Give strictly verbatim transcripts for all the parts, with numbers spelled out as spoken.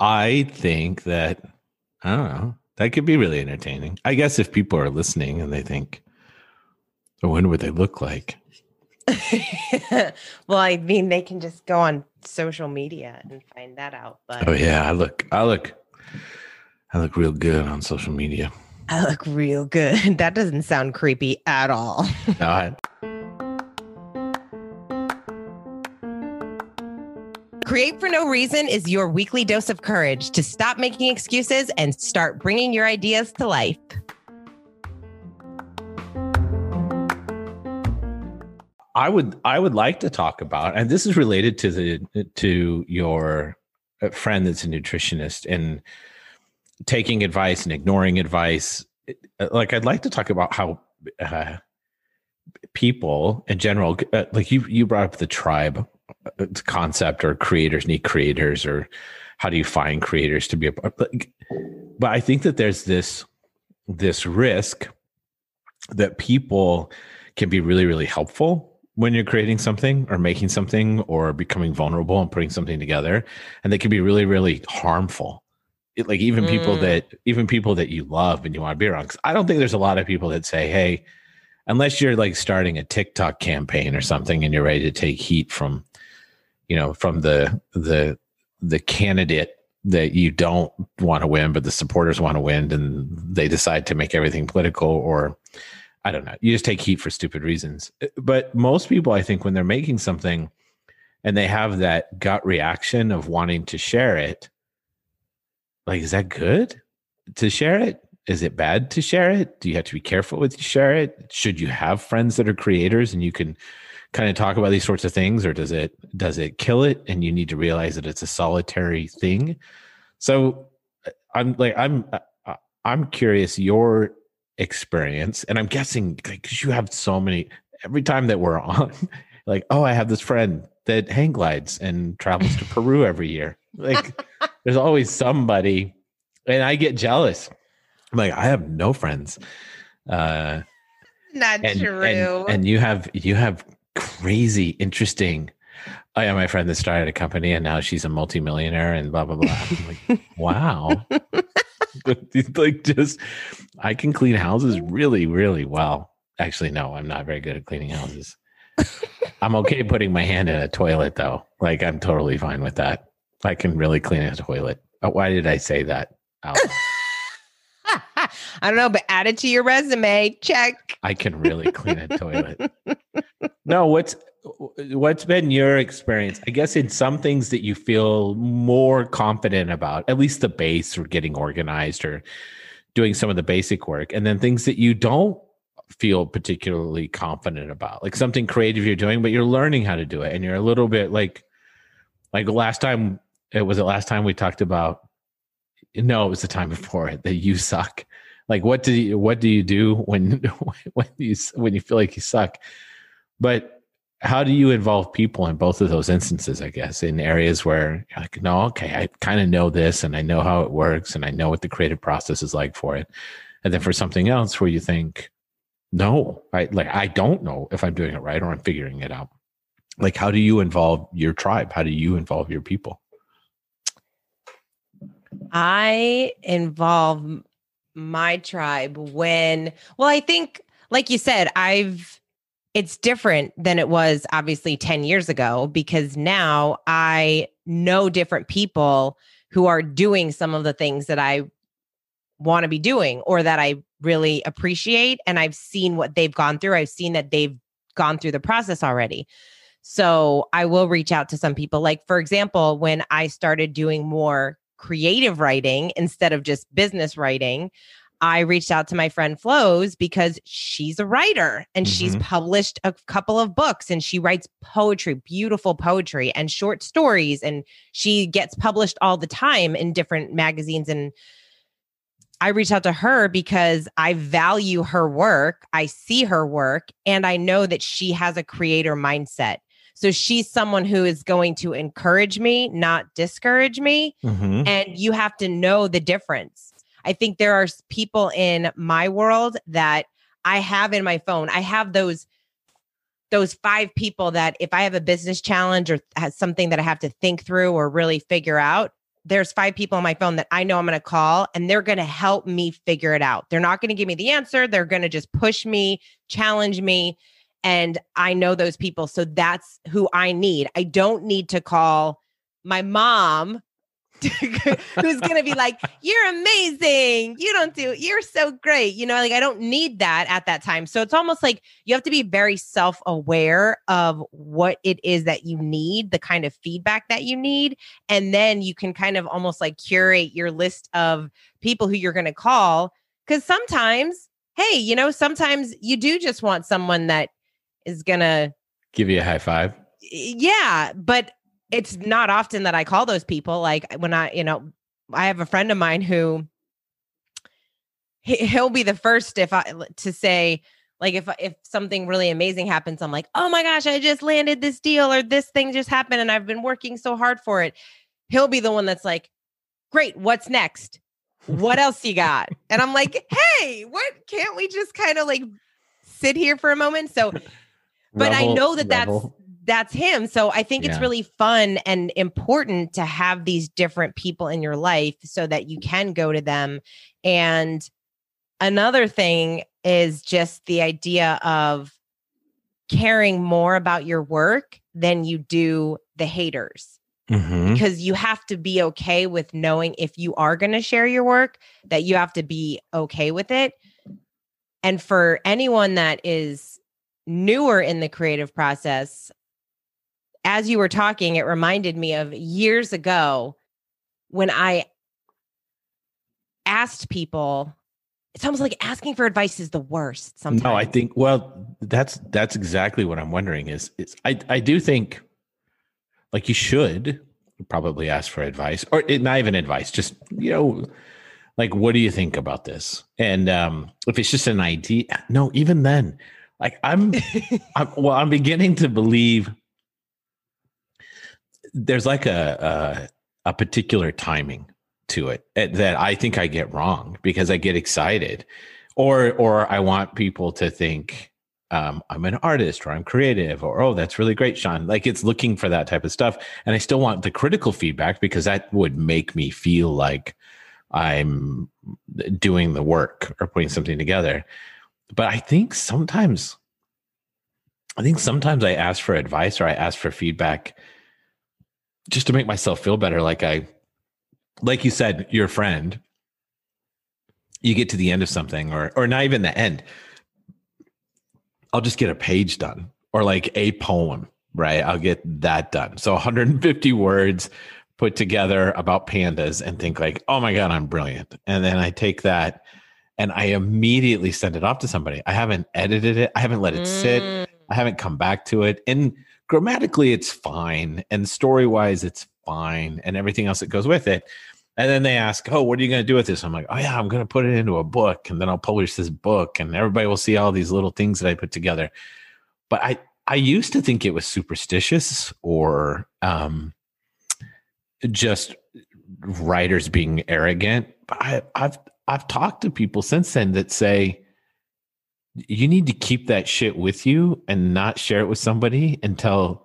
I think that, I don't know, that could be really entertaining. I guess if people are listening and they think, I wonder what they look like. Well, I mean, they can just go on social media and find that out. But oh yeah, I look, I look, I look real good on social media. I look real good. That doesn't sound creepy at all. Not. Create for No Reason is your weekly dose of courage to stop making excuses and start bringing your ideas to life. I would, I would like to talk about, and this is related to the, to your friend that's a nutritionist and taking advice and ignoring advice. Like, I'd like to talk about how uh, people in general, uh, like you, you brought up the tribe concept, or creators need creators, or how do you find creators to be a part? But I think that there's this, this risk that people can be really, really helpful when you're creating something or making something or becoming vulnerable and putting something together. And they can be really, really harmful. It, like even mm. people that, even people that you love and you want to be around. 'Cause I don't think there's a lot of people that say, hey, unless you're like starting a TikTok campaign or something and you're ready to take heat from, you know, from the, the, the candidate that you don't want to win, but the supporters want to win and they decide to make everything political, or I don't know, you just take heat for stupid reasons. But most people, I think, when they're making something and they have that gut reaction of wanting to share it, like, is that good to share it? Is it bad to share it? Do you have to be careful with you share it? Should you have friends that are creators and you can kind of talk about these sorts of things, or does it does it kill it? And you need to realize that it's a solitary thing. So I'm like I'm I'm curious your experience, and I'm guessing because you have so many every time that we're on, like, oh, I have this friend that hang glides and travels to Peru every year. Like, there's always somebody, and I get jealous. I'm like, I have no friends. Uh, Not and, true. And, and you have you have crazy, interesting. I have my friend that started a company and now she's a multimillionaire and blah blah blah. I'm like, wow. Like, just I can clean houses really, really well. Actually, no, I'm not very good at cleaning houses. I'm okay putting my hand in a toilet though. Like, I'm totally fine with that. I can really clean a toilet. Oh, why did I say that out? I don't know, but add it to your resume. Check. I can really clean a toilet. No, what's what's been your experience? I guess in some things that you feel more confident about, at least the base, or getting organized or doing some of the basic work, and then things that you don't feel particularly confident about, like something creative you're doing, but you're learning how to do it. And you're a little bit like, like last time, it was the last time we talked about, no, it was the time before that you suck. Like, what do you, what do you do when, when you, when you feel like you suck? But how do you involve people in both of those instances, I guess, in areas where you're like, no, okay, I kind of know this and I know how it works and I know what the creative process is like for it. And then for something else where you think, no, I like, I don't know if I'm doing it right or I'm figuring it out. Like, how do you involve your tribe? How do you involve your people? I involve my tribe when, well, I think, like you said, I've, it's different than it was obviously ten years ago, because now I know different people who are doing some of the things that I want to be doing or that I really appreciate. And I've seen what they've gone through. I've seen that they've gone through the process already. So I will reach out to some people. Like, for example, when I started doing more creative writing instead of just business writing, I reached out to my friend Flo's, because she's a writer and mm-hmm. she's published a couple of books and she writes poetry, beautiful poetry and short stories. And she gets published all the time in different magazines. And I reached out to her because I value her work. I see her work and I know that she has a creator mindset. So she's someone who is going to encourage me, not discourage me. Mm-hmm. And you have to know the difference. I think there are people in my world that I have in my phone. I have those, those five people that if I have a business challenge or has something that I have to think through or really figure out, there's five people on my phone that I know I'm going to call and they're going to help me figure it out. They're not going to give me the answer. They're going to just push me, challenge me. And I know those people. So that's who I need. I don't need to call my mom who's going to be like, you're amazing. You don't do, you're so great. You know, like I don't need that at that time. So it's almost like you have to be very self-aware of what it is that you need, the kind of feedback that you need. And then you can kind of almost like curate your list of people who you're going to call. Cause sometimes, hey, you know, sometimes you do just want someone that is going to give you a high five. Yeah. But it's not often that I call those people. Like when I, you know, I have a friend of mine who he'll be the first if I to say, like, if, if something really amazing happens, I'm like, oh my gosh, I just landed this deal or this thing just happened and I've been working so hard for it. He'll be the one that's like, great, what's next? What else you got? And I'm like, hey, what can't we just kind of like sit here for a moment? So, but level, I know that level. that's, That's him. So I think yeah. it's really fun and important to have these different people in your life so that you can go to them. And another thing is just the idea of caring more about your work than you do the haters. Mm-hmm. Because you have to be okay with knowing if you are going to share your work, that you have to be okay with it. And for anyone that is newer in the creative process, as you were talking, it reminded me of years ago when I asked people, it's almost like asking for advice is the worst sometimes. No, I think, well, that's, that's exactly what I'm wondering is, is I, I do think like you should probably ask for advice or not even advice, just, you know, like, what do you think about this? And um, if it's just an idea, no, even then, like I'm, I'm well, I'm beginning to believe there's like a, a a particular timing to it that I think I get wrong because I get excited or or I want people to think um, I'm an artist or I'm creative or, oh, that's really great, Sean. Like it's looking for that type of stuff. And I still want the critical feedback because that would make me feel like I'm doing the work or putting something together. But I think sometimes, I think sometimes I ask for advice or I ask for feedback just to make myself feel better. Like I, like you said, your friend, you get to the end of something or, or not even the end. I'll just get a page done or like a poem, right? I'll get that done. So one hundred fifty words put together about pandas and think like, oh my God, I'm brilliant. And then I take that and I immediately send it off to somebody. I haven't edited it. I haven't let it sit. Mm. I haven't come back to it. And grammatically, it's fine. And story-wise, it's fine. And everything else that goes with it. And then they ask, oh, what are you going to do with this? I'm like, oh, yeah, I'm going to put it into a book. And then I'll publish this book. And everybody will see all these little things that I put together. But I, I used to think it was superstitious or um, just writers being arrogant. But I, I've, I've talked to people since then that say, you need to keep that shit with you and not share it with somebody until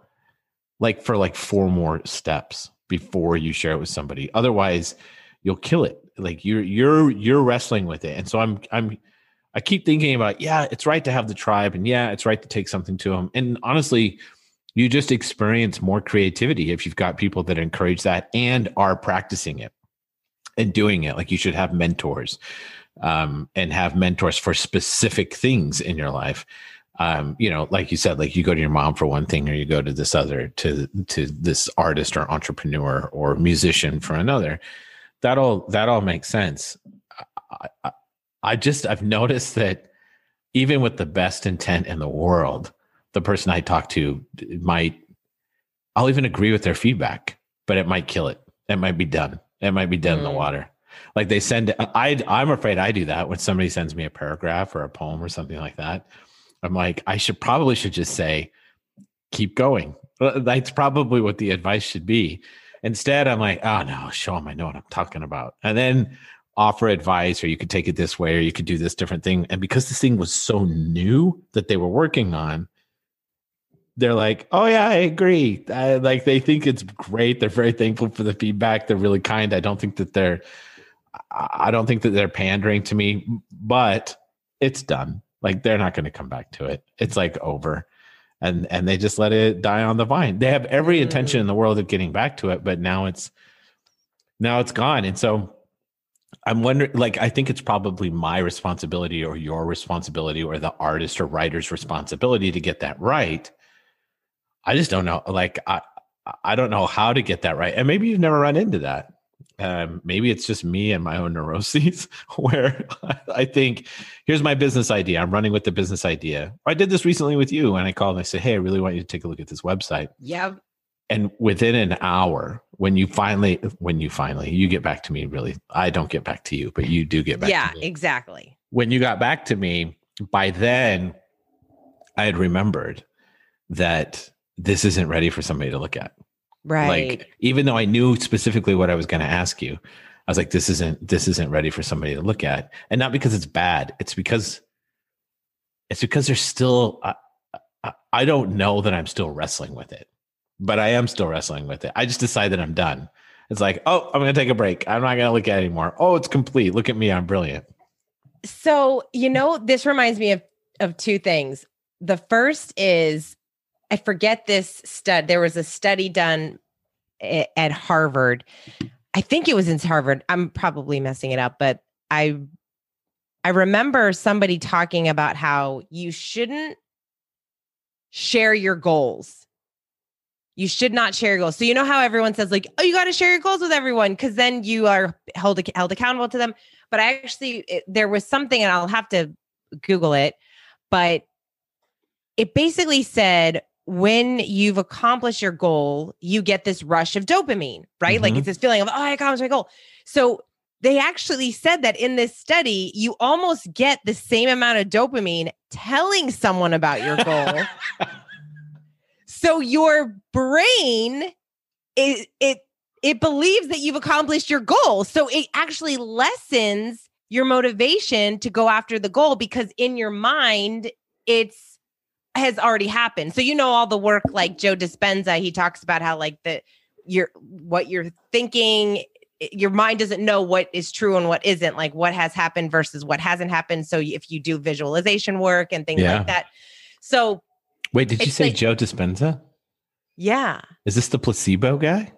like for like four more steps before you share it with somebody. Otherwise you'll kill it. Like you're, you're, you're wrestling with it. And so I'm, I'm, I keep thinking about, yeah, it's right to have the tribe and yeah, it's right to take something to them. And honestly, you just experience more creativity if you've got people that encourage that and are practicing it and doing it. Like you should have mentors. Um, and have mentors for specific things in your life. Um, you know, like you said, like you go to your mom for one thing, or you go to this other, to, to this artist or entrepreneur or musician for another. That all, that all makes sense. I, I, I just, I've noticed that even with the best intent in the world, the person I talk to might, I'll even agree with their feedback, but it might kill it. It might be done. It might be dead mm. in the water. Like they send, I, I'm afraid I do that when somebody sends me a paragraph or a poem or something like that. I'm like, I should probably should just say, keep going. That's probably what the advice should be. Instead, I'm like, oh no, show them I know what I'm talking about. And then offer advice, or you could take it this way, or you could do this different thing. And because this thing was so new that they were working on, they're like, oh yeah, I agree. I, like they think it's great. They're very thankful for the feedback. They're really kind. I don't think that they're, I don't think that they're pandering to me, but it's done. Like they're not going to come back to it. It's like over. And and they just let it die on the vine. They have every intention in the world of getting back to it, but now it's now it's gone. And so I'm wondering, like, I think it's probably my responsibility or your responsibility or the artist or writer's responsibility to get that right. I just don't know. Like, I, I don't know how to get that right. And maybe you've never run into that. Um, maybe it's just me and my own neuroses where I think, here's my business idea. I'm running with the business idea. I did this recently with you and I called and I said, hey, I really want you to take a look at this website. Yeah. And within an hour, when you finally, when you finally, you get back to me, really, I don't get back to you, but you do get back yeah, to me. Yeah, exactly. When you got back to me, by then I had remembered that this isn't ready for somebody to look at. Right. Like, even though I knew specifically what I was going to ask you, I was like, this isn't, this isn't ready for somebody to look at. And not because it's bad. It's because, it's because there's still, I, I, I don't know that I'm still wrestling with it, but I am still wrestling with it. I just decided I'm done. It's like, oh, I'm going to take a break. I'm not going to look at it anymore. Oh, it's complete. Look at me. I'm brilliant. So, you know, this reminds me of, of two things. The first is, I forget this stud. There was a study done at Harvard. I think it was in Harvard. I'm probably messing it up, but I, I remember somebody talking about how you shouldn't share your goals. You should not share your goals. So you know how everyone says like, oh, you got to share your goals with everyone because then you are held held accountable to them. But I actually, it, there was something, and I'll have to Google it, but it basically said, when you've accomplished your goal, you get this rush of dopamine, right? Mm-hmm. Like it's this feeling of, oh, I accomplished my goal. So they actually said that in this study, you almost get the same amount of dopamine telling someone about your goal. So your brain, it, it, it believes that you've accomplished your goal. So it actually lessens your motivation to go after the goal because in your mind, it's, has already happened. So, you know, all the work like Joe Dispenza, he talks about how like the, your, what you're thinking, your mind doesn't know what is true and what isn't, like what has happened versus what hasn't happened. So if you do visualization work and things yeah. like that. So wait, did you say like, Joe Dispenza? Yeah. Is this the placebo guy?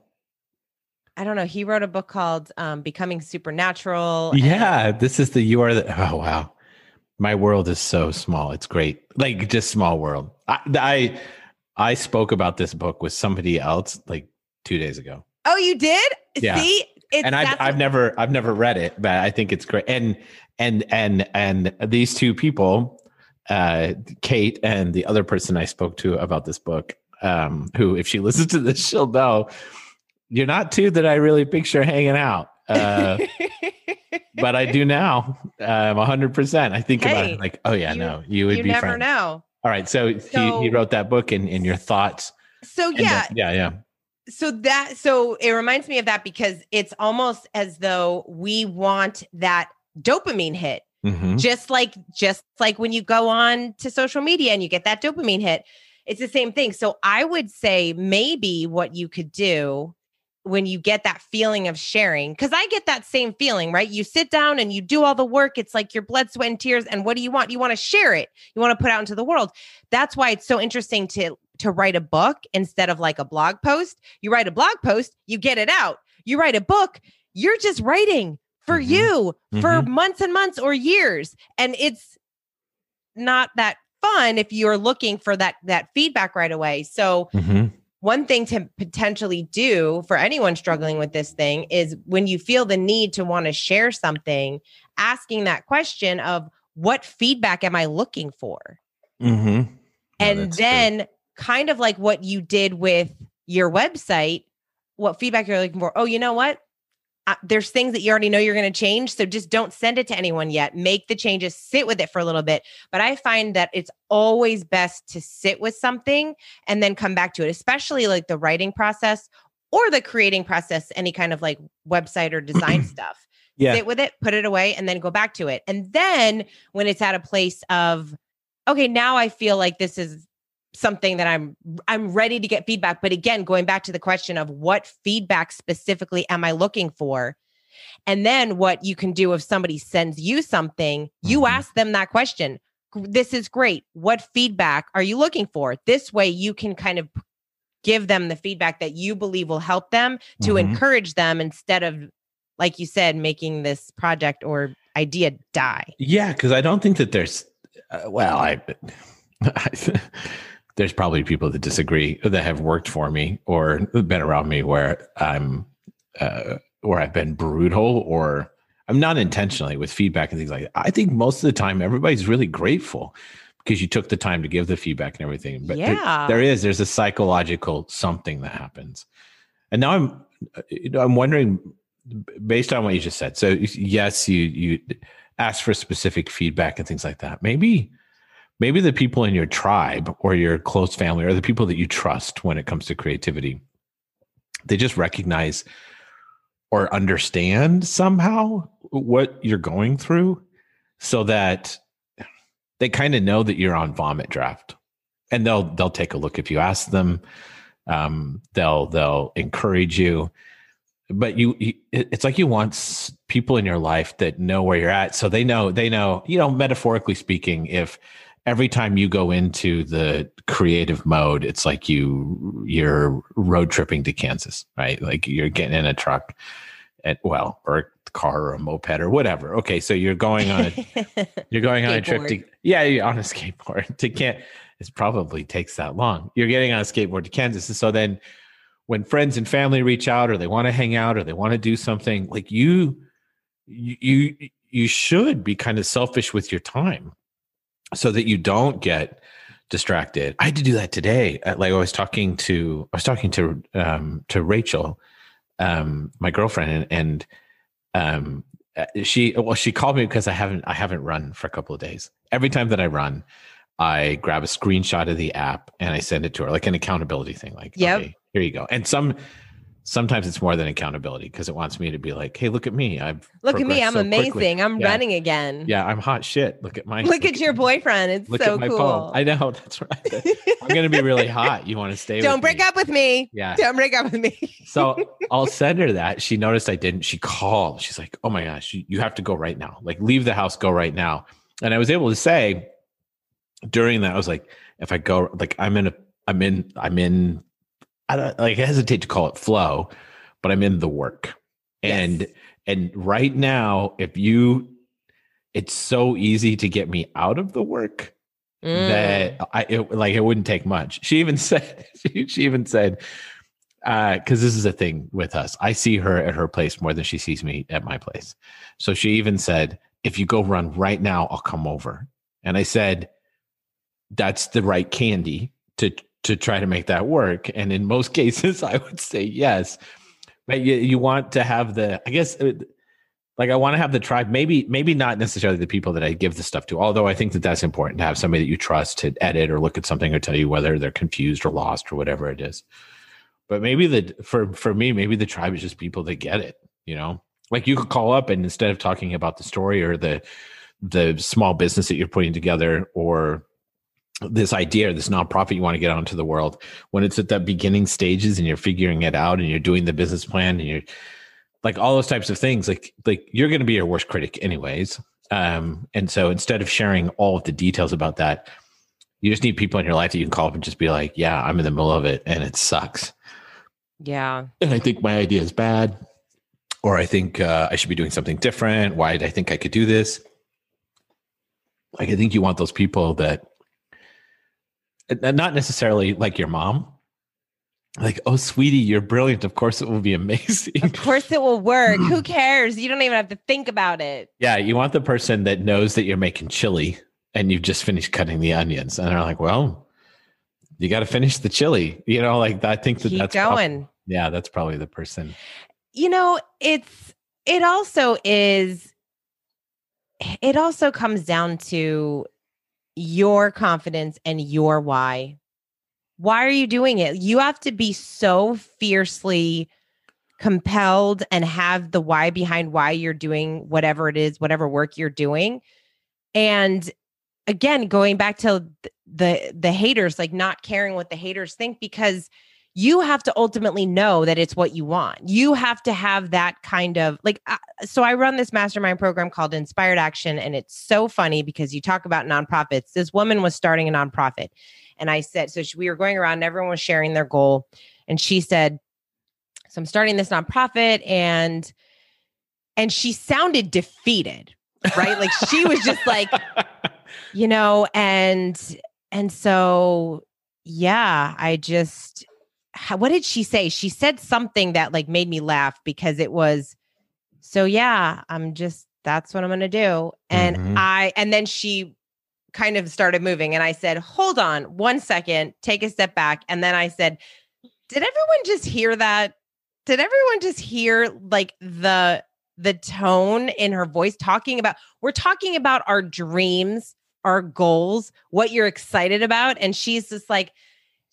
I don't know. He wrote a book called um, Becoming Supernatural. Yeah. And- this is the, you are the, oh, wow. My world is so small. It's great. Like just small world. I, I I spoke about this book with somebody else like two days ago. Oh, you did? Yeah. See, it's, and I've, I've never I've never read it, but I think it's great. And and and and these two people, uh, Kate and the other person I spoke to about this book, um, who if she listens to this, she'll know you're not two that I really picture hanging out. Uh, but I do now. Um, one hundred percent. I think hey, about it like, oh, yeah, you, no, you would you be never friends. Know. All right. So, so he, he wrote that book in, in your thoughts. So, yeah. The, yeah. Yeah. So that so it reminds me of that because it's almost as though we want that dopamine hit, mm-hmm. just like just like when you go on to social media and you get that dopamine hit. It's the same thing. So I would say maybe what you could do when you get that feeling of sharing, because I get that same feeling, right? You sit down and you do all the work. It's like your blood, sweat, and tears. And what do you want? You want to share it. You want to put out into the world. That's why it's so interesting to, to write a book instead of like a blog post. You write a blog post, you get it out. You write a book, you're just writing for mm-hmm. you mm-hmm. for months and months or years. And it's not that fun if you're looking for that, that feedback right away. So mm-hmm. one thing to potentially do for anyone struggling with this thing is when you feel the need to want to share something, asking that question of what feedback am I looking for? Mm-hmm. And oh, then good. Kind of like what you did with your website, what feedback you're looking for. Oh, you know what? Uh, there's things that you already know you're going to change. So just don't send it to anyone yet. Make the changes, sit with it for a little bit. But I find that it's always best to sit with something and then come back to it, especially like the writing process or the creating process, any kind of like website or design stuff. Yeah. Sit with it, put it away, and then go back to it. And then when it's at a place of, okay, now I feel like this is something that I'm, I'm ready to get feedback. But again, going back to the question of what feedback specifically am I looking for? And then what you can do if somebody sends you something, you mm-hmm. ask them that question. This is great. What feedback are you looking for? This way you can kind of give them the feedback that you believe will help them to mm-hmm. encourage them instead of, like you said, making this project or idea die. Yeah. Cause I don't think that there's, uh, well, I, I there's probably people that disagree that have worked for me or been around me where I'm, uh, or I've been brutal or I'm not intentionally with feedback and things like that. I think most of the time, everybody's really grateful because you took the time to give the feedback and everything. But yeah. there, there is, there's a psychological something that happens. And now I'm, I'm wondering based on what you just said. So yes, you, you ask for specific feedback and things like that. Maybe, maybe the people in your tribe or your close family or the people that you trust when it comes to creativity, they just recognize or understand somehow what you're going through so that they kind of know that you're on vomit draft and they'll, they'll take a look if you ask them, um, they'll, they'll encourage you, but you, you, it's like you want people in your life that know where you're at. So they know, they know, you know, metaphorically speaking, if every time you go into the creative mode, it's like you, you're road tripping to Kansas, right? Like you're getting in a truck at, well, or a car or a moped or whatever. Okay. So you're going on a, you're going on a trip to, yeah, you're on a skateboard to Kansas. It probably takes that long. You're getting on a skateboard to Kansas. And so then when friends and family reach out or they want to hang out or they want to do something like you, you, you should be kind of selfish with your time, so that you don't get distracted. I had to do that today. Like I was talking to, I was talking to, um, to Rachel, um, my girlfriend, and, and um, she, well, she called me because I haven't, I haven't run for a couple of days. Every time that I run, I grab a screenshot of the app and I send it to her, like an accountability thing. Like, yep. Okay, here you go. And some, sometimes it's more than accountability because it wants me to be like, hey, look at me. I've look at me. I'm so amazing. Quickly. I'm yeah. running again. Yeah. I'm hot shit. Look at my, look, look at your boyfriend. It's look so at my cool. Poem. I know. That's right. I'm going to be really hot. You want to stay. Don't with break me. up with me. Yeah. Don't break up with me. So I'll send her that. She noticed I didn't. She called. She's like, oh my gosh, you, you have to go right now. Like leave the house, go right now. And I was able to say during that, I was like, if I go, like I'm in a, I'm in, I'm in, I don't like I hesitate to call it flow, but I'm in the work. And, yes. and right now, if you, it's so easy to get me out of the work mm. that I, it, like, it wouldn't take much. She even said, she, she even said, uh, cause this is a thing with us. I see her at her place more than she sees me at my place. So she even said, if you go run right now, I'll come over. And I said, that's the right candy to, to try to make that work. And in most cases, I would say yes, but you, you want to have the, I guess, like I want to have the tribe, maybe, maybe not necessarily the people that I give the stuff to. Although I think that that's important to have somebody that you trust to edit or look at something or tell you whether they're confused or lost or whatever it is. But maybe the, for, for me, maybe the tribe is just people that get it, you know, like you could call up and instead of talking about the story or the, the small business that you're putting together or this idea, this nonprofit you want to get onto the world, when it's at that beginning stages and you're figuring it out and you're doing the business plan and you're like all those types of things, like, like you're going to be your worst critic anyways. Um, and so instead of sharing all of the details about that, you just need people in your life that you can call up and just be like, yeah, I'm in the middle of it and it sucks. Yeah. And I think my idea is bad, or I think uh, I should be doing something different. Why did I think I could do this? Like, I think you want those people that, not necessarily like your mom, like, oh, sweetie, you're brilliant. Of course it will be amazing. Of course it will work. Who cares? You don't even have to think about it. Yeah. You want the person that knows that you're making chili and you've just finished cutting the onions. And they're like, well, you got to finish the chili. You know, like I think that Keep that's going. Probably, yeah, that's probably the person. You know, it's, it also is, it also comes down to your confidence and your why. Why are you doing it? You have to be so fiercely compelled and have the why behind why you're doing whatever it is, whatever work you're doing. And again, going back to the, the haters, like not caring what the haters think, because you have to ultimately know that it's what you want. You have to have that kind of like, uh, so I run this mastermind program called Inspired Action. And it's so funny because you talk about nonprofits. This woman was starting a nonprofit. And I said, so she, we were going around and everyone was sharing their goal. And she said, so I'm starting this nonprofit, and, and she sounded defeated, right? Like she was just like, you know, and, and so, yeah, I just, how, what did she say? She said something that like made me laugh because it was, so yeah, I'm just, that's what I'm going to do. And mm-hmm. I, and then she kind of started moving and I said, hold on one second, take a step back. And then I said, did everyone just hear that? Did everyone just hear like the, the tone in her voice talking about, we're talking about our dreams, our goals, what you're excited about. And she's just like,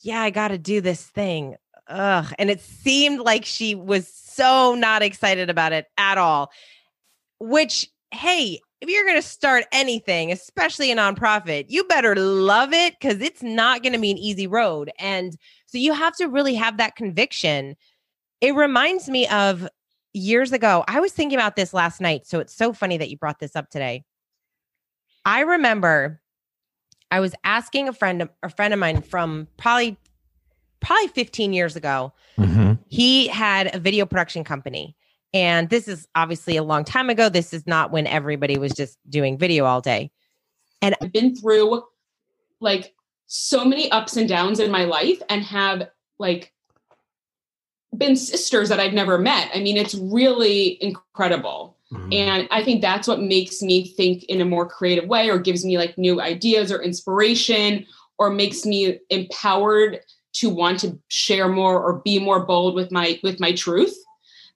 yeah, I got to do this thing. Ugh. And it seemed like she was so not excited about it at all, which, hey, if you're going to start anything, especially a nonprofit, you better love it, because it's not going to be an easy road. And so you have to really have that conviction. It reminds me of years ago, I was thinking about this last night. So it's so funny that you brought this up today. I remember I was asking a friend, a friend of mine from probably, probably fifteen years ago, mm-hmm. he had a video production company. And this is obviously a long time ago. This is not when everybody was just doing video all day. And I've been through like so many ups and downs in my life and have like been sisters that I've never met. I mean, it's really incredible. And I think that's what makes me think in a more creative way, or gives me like new ideas or inspiration, or makes me empowered to want to share more or be more bold with my, with my truth,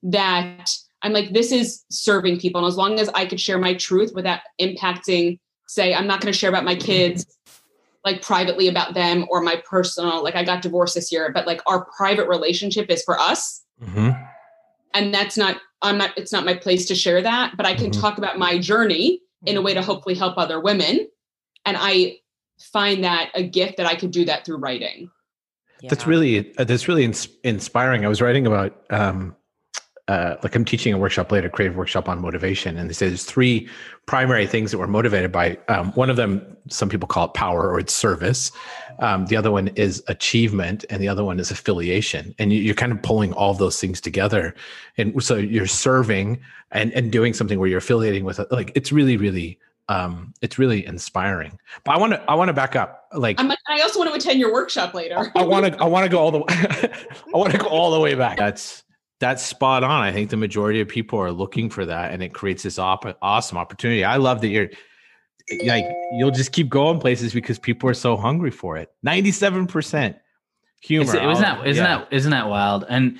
that I'm like, this is serving people. And as long as I could share my truth without impacting, say, I'm not going to share about my kids, like privately about them or my personal, like I got divorced this year, but like our private relationship is for us. Mm-hmm. And that's not, I'm not, it's not my place to share that, but I can mm-hmm. talk about my journey in a way to hopefully help other women. And I find that a gift that I could do that through writing. Yeah. That's really, that's really ins- inspiring. I was writing about, um, uh, like I'm teaching a workshop later, creative workshop on motivation. And they say there's three primary things that we're motivated by. Um, one of them, some people call it power, or it's service. Um, the other one is achievement, and the other one is affiliation. And you, you're kind of pulling all of those things together. And so you're serving and, and doing something where you're affiliating with, like, it's really, really, um, it's really inspiring. But I want to, I want to back up. Like, I'm, I also want to attend your workshop later. I want to, I want to go all the, I want to go all the way back. That's, that's spot on. I think the majority of people are looking for that, and it creates this op- awesome opportunity. I love that you're like, you'll just keep going places because people are so hungry for it. ninety-seven percent humor. It, isn't that, isn't yeah. that, isn't that wild? And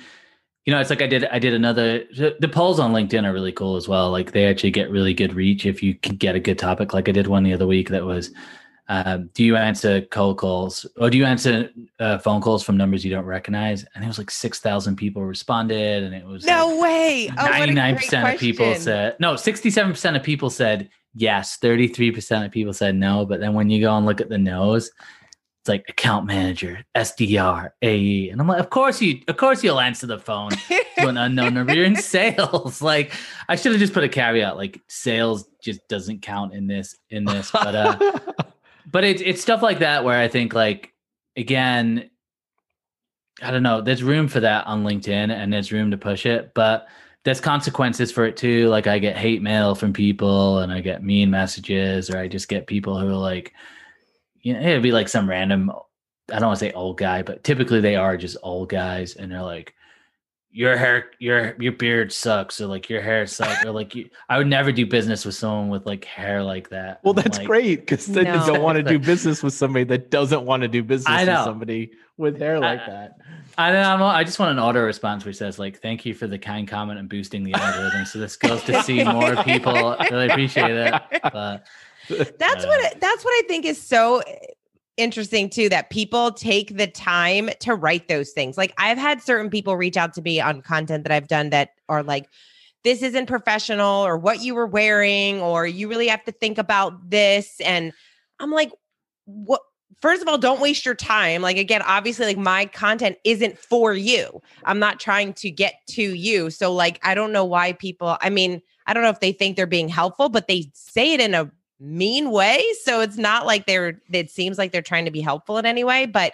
you know, it's like I did, I did another, the polls on LinkedIn are really cool as well. Like they actually get really good reach if you can get a good topic. Like I did one the other week that was, um, do you answer cold calls, or do you answer uh, phone calls from numbers you don't recognize? And it was like six thousand people responded, and it was no like way. Oh, ninety-nine percent of people said, no, sixty-seven percent of people said yes. thirty-three percent of people said no. But then when you go and look at the no's, it's like account manager, S D R, A E. And I'm like, of course you, of course you'll answer the phone to an unknown number. You're in sales. Like I should have just put a caveat, like sales just doesn't count in this, in this, but, uh, But it's it's stuff like that where I think, like, again, I don't know, there's room for that on LinkedIn, and there's room to push it, but there's consequences for it too. Like I get hate mail from people, and I get mean messages, or I just get people who are like, you know, it'd be like some random, I don't want to say old guy, but typically they are just old guys, and they're like, your hair, your, your beard sucks. Or like your hair sucks. Or like you, I would never do business with someone with like hair like that. Well, that's like, great. Cause then no. you don't want to do business with somebody that doesn't want to do business with somebody with hair like I, that. I don't know. I just want an auto response, which says like, thank you for the kind comment and boosting the algorithm. So this goes to see more people. I really appreciate it. But that's uh, what, that's what I think is so interesting too, that people take the time to write those things. Like I've had certain people reach out to me on content that I've done that are like, this isn't professional, or what you were wearing, or you really have to think about this. And I'm like, what? First of all, don't waste your time. Like, again, obviously, like my content isn't for you. I'm not trying to get to you. So like, I don't know why people, I mean, I don't know if they think they're being helpful, but they say it in a mean way. So it's not like they're, it seems like they're trying to be helpful in any way, but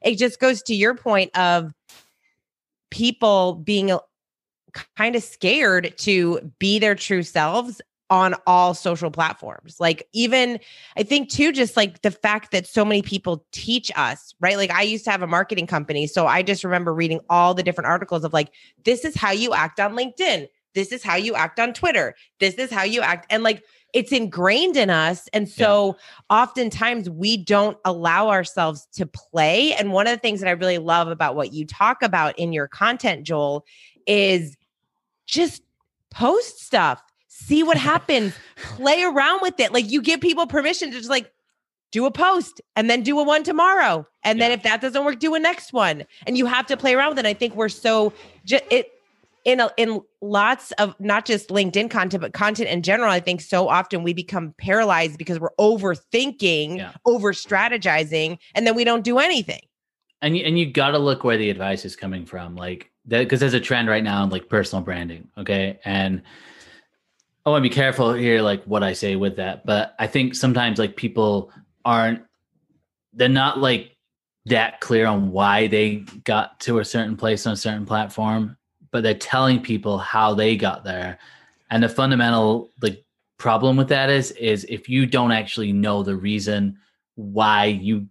it just goes to your point of people being kind of scared to be their true selves on all social platforms. Like even I think too, just like the fact that so many people teach us, right? Like I used to have a marketing company. So I just remember reading all the different articles of like, this is how you act on LinkedIn. This is how you act on Twitter. This is how you act. And like, it's ingrained in us. And so yeah. oftentimes we don't allow ourselves to play. And one of the things that I really love about what you talk about in your content, Joel, is just post stuff. See what happens, play around with it. Like you give people permission to just like do a post and then do a one tomorrow. And yeah. then if that doesn't work, do a next one. And you have to play around with it. I think we're so ju- it in, a, in lots of not just LinkedIn content, but content in general. I think so often we become paralyzed because we're overthinking, yeah. over strategizing, and then we don't do anything. And you, and you got to look where the advice is coming from. Like that, cause there's a trend right now in like personal branding. Okay. And I want to be careful here, like what I say with that, but I think sometimes like people aren't, they're not like that clear on why they got to a certain place on a certain platform, but they're telling people how they got there. And the fundamental like problem with that is, is if you don't actually know the reason why you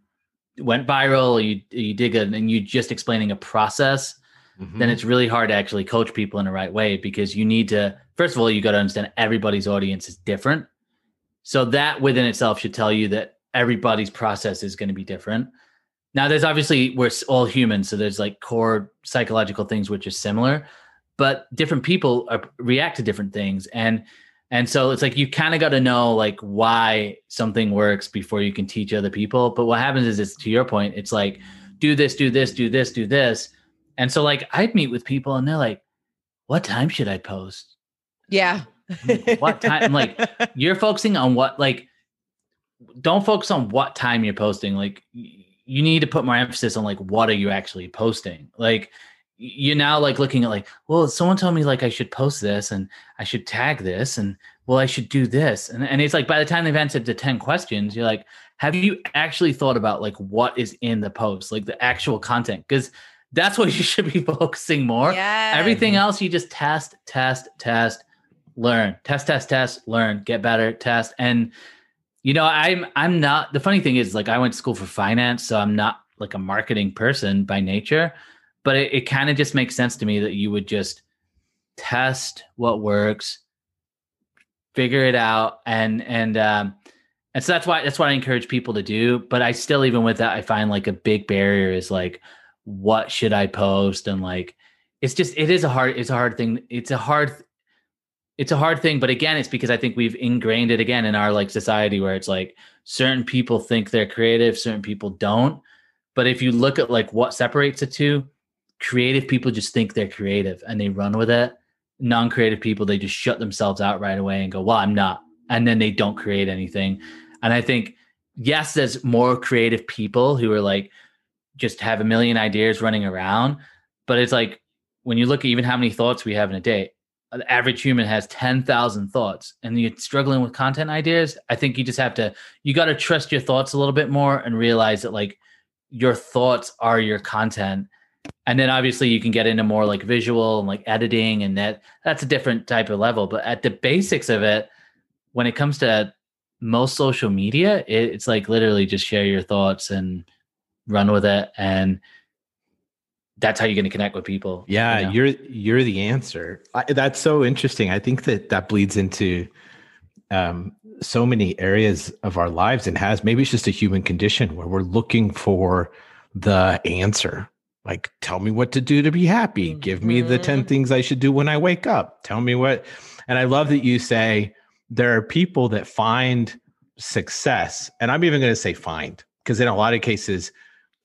went viral or you, you did good and you're just explaining a process, mm-hmm. then it's really hard to actually coach people in the right way because you need to, first of all, you got to understand everybody's audience is different. So that within itself should tell you that everybody's process is going to be different. Now there's obviously, we're all humans. So there's like core psychological things, which are similar, but different people are, react to different things. And, and so it's like, you kind of got to know like why something works before you can teach other people. But what happens is it's to your point, it's like, do this, do this, do this, do this. And so like I'd meet with people and they're like, what time should I post? Yeah. What time? I'm like, you're focusing on what, like, don't focus on what time you're posting. Like y- you need to put more emphasis on like, what are you actually posting? Like you're now like looking at like, well, someone told me like, I should post this and I should tag this and well, I should do this. And, and it's like, by the time they've answered the ten questions, you're like, have you actually thought about like, what is in the post, like the actual content? Cause that's what you should be focusing more. Yes. Everything else, you just test, test, test, learn, test, test, test, learn, get better, test. And, you know, I'm, I'm not, the funny thing is like, I went to school for finance, so I'm not like a marketing person by nature, but it, it kind of just makes sense to me that you would just test what works, figure it out. And, and, um, and so that's why, that's what I encourage people to do. But I still, even with that, I find like a big barrier is like, what should I post? And like, it's just, it is a hard, it's a hard thing. It's a hard, it's a hard thing. But again, it's because I think we've ingrained it again in our like society where it's like certain people think they're creative, certain people don't. But if you look at like what separates the two, creative people just think they're creative and they run with it. Non-creative people, they just shut themselves out right away and go, well, I'm not. And then they don't create anything. And I think, yes, there's more creative people who are like, just have a million ideas running around. But it's like, when you look at even how many thoughts we have in a day, the average human has ten thousand thoughts and you're struggling with content ideas. I think you just have to, you got to trust your thoughts a little bit more and realize that like your thoughts are your content. And then obviously you can get into more like visual and like editing and that that's a different type of level. But at the basics of it, when it comes to most social media, it, it's like literally just share your thoughts and run with it. And that's how you're going to connect with people. Yeah. You know? You're, you're the answer. I, that's so interesting. I think that that bleeds into um, so many areas of our lives and has, maybe it's just a human condition where we're looking for the answer. Like, tell me what to do to be happy. Mm-hmm. Give me the ten things I should do when I wake up. Tell me what. And I love that you say there are people that find success. And I'm even going to say find, because in a lot of cases,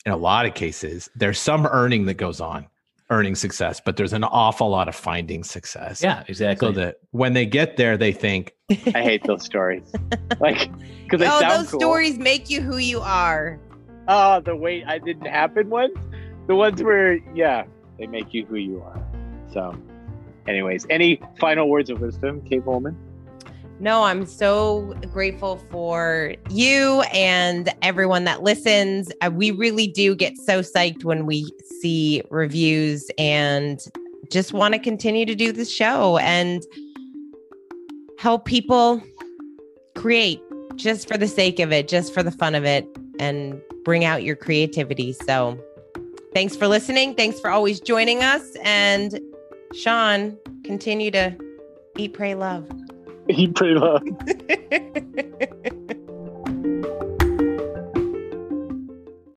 in a lot of cases, there's some earning that goes on. earning success, but there's an awful lot of finding success. Yeah, exactly. So that when they get there, they think, I hate those stories. Like, because they oh, sound those cool. Stories make you who you are. Oh, the wait, I didn't happen ones. The ones where, yeah, they make you who you are. So anyways, any final words of wisdom, Kate Holman? No, I'm so grateful for you and everyone that listens. Uh, we really do get so psyched when we see reviews and just want to continue to do this show and help people create just for the sake of it, just for the fun of it, and bring out your creativity. So thanks for listening. Thanks for always joining us. And Sean, continue to eat, pray, love. He pretty much.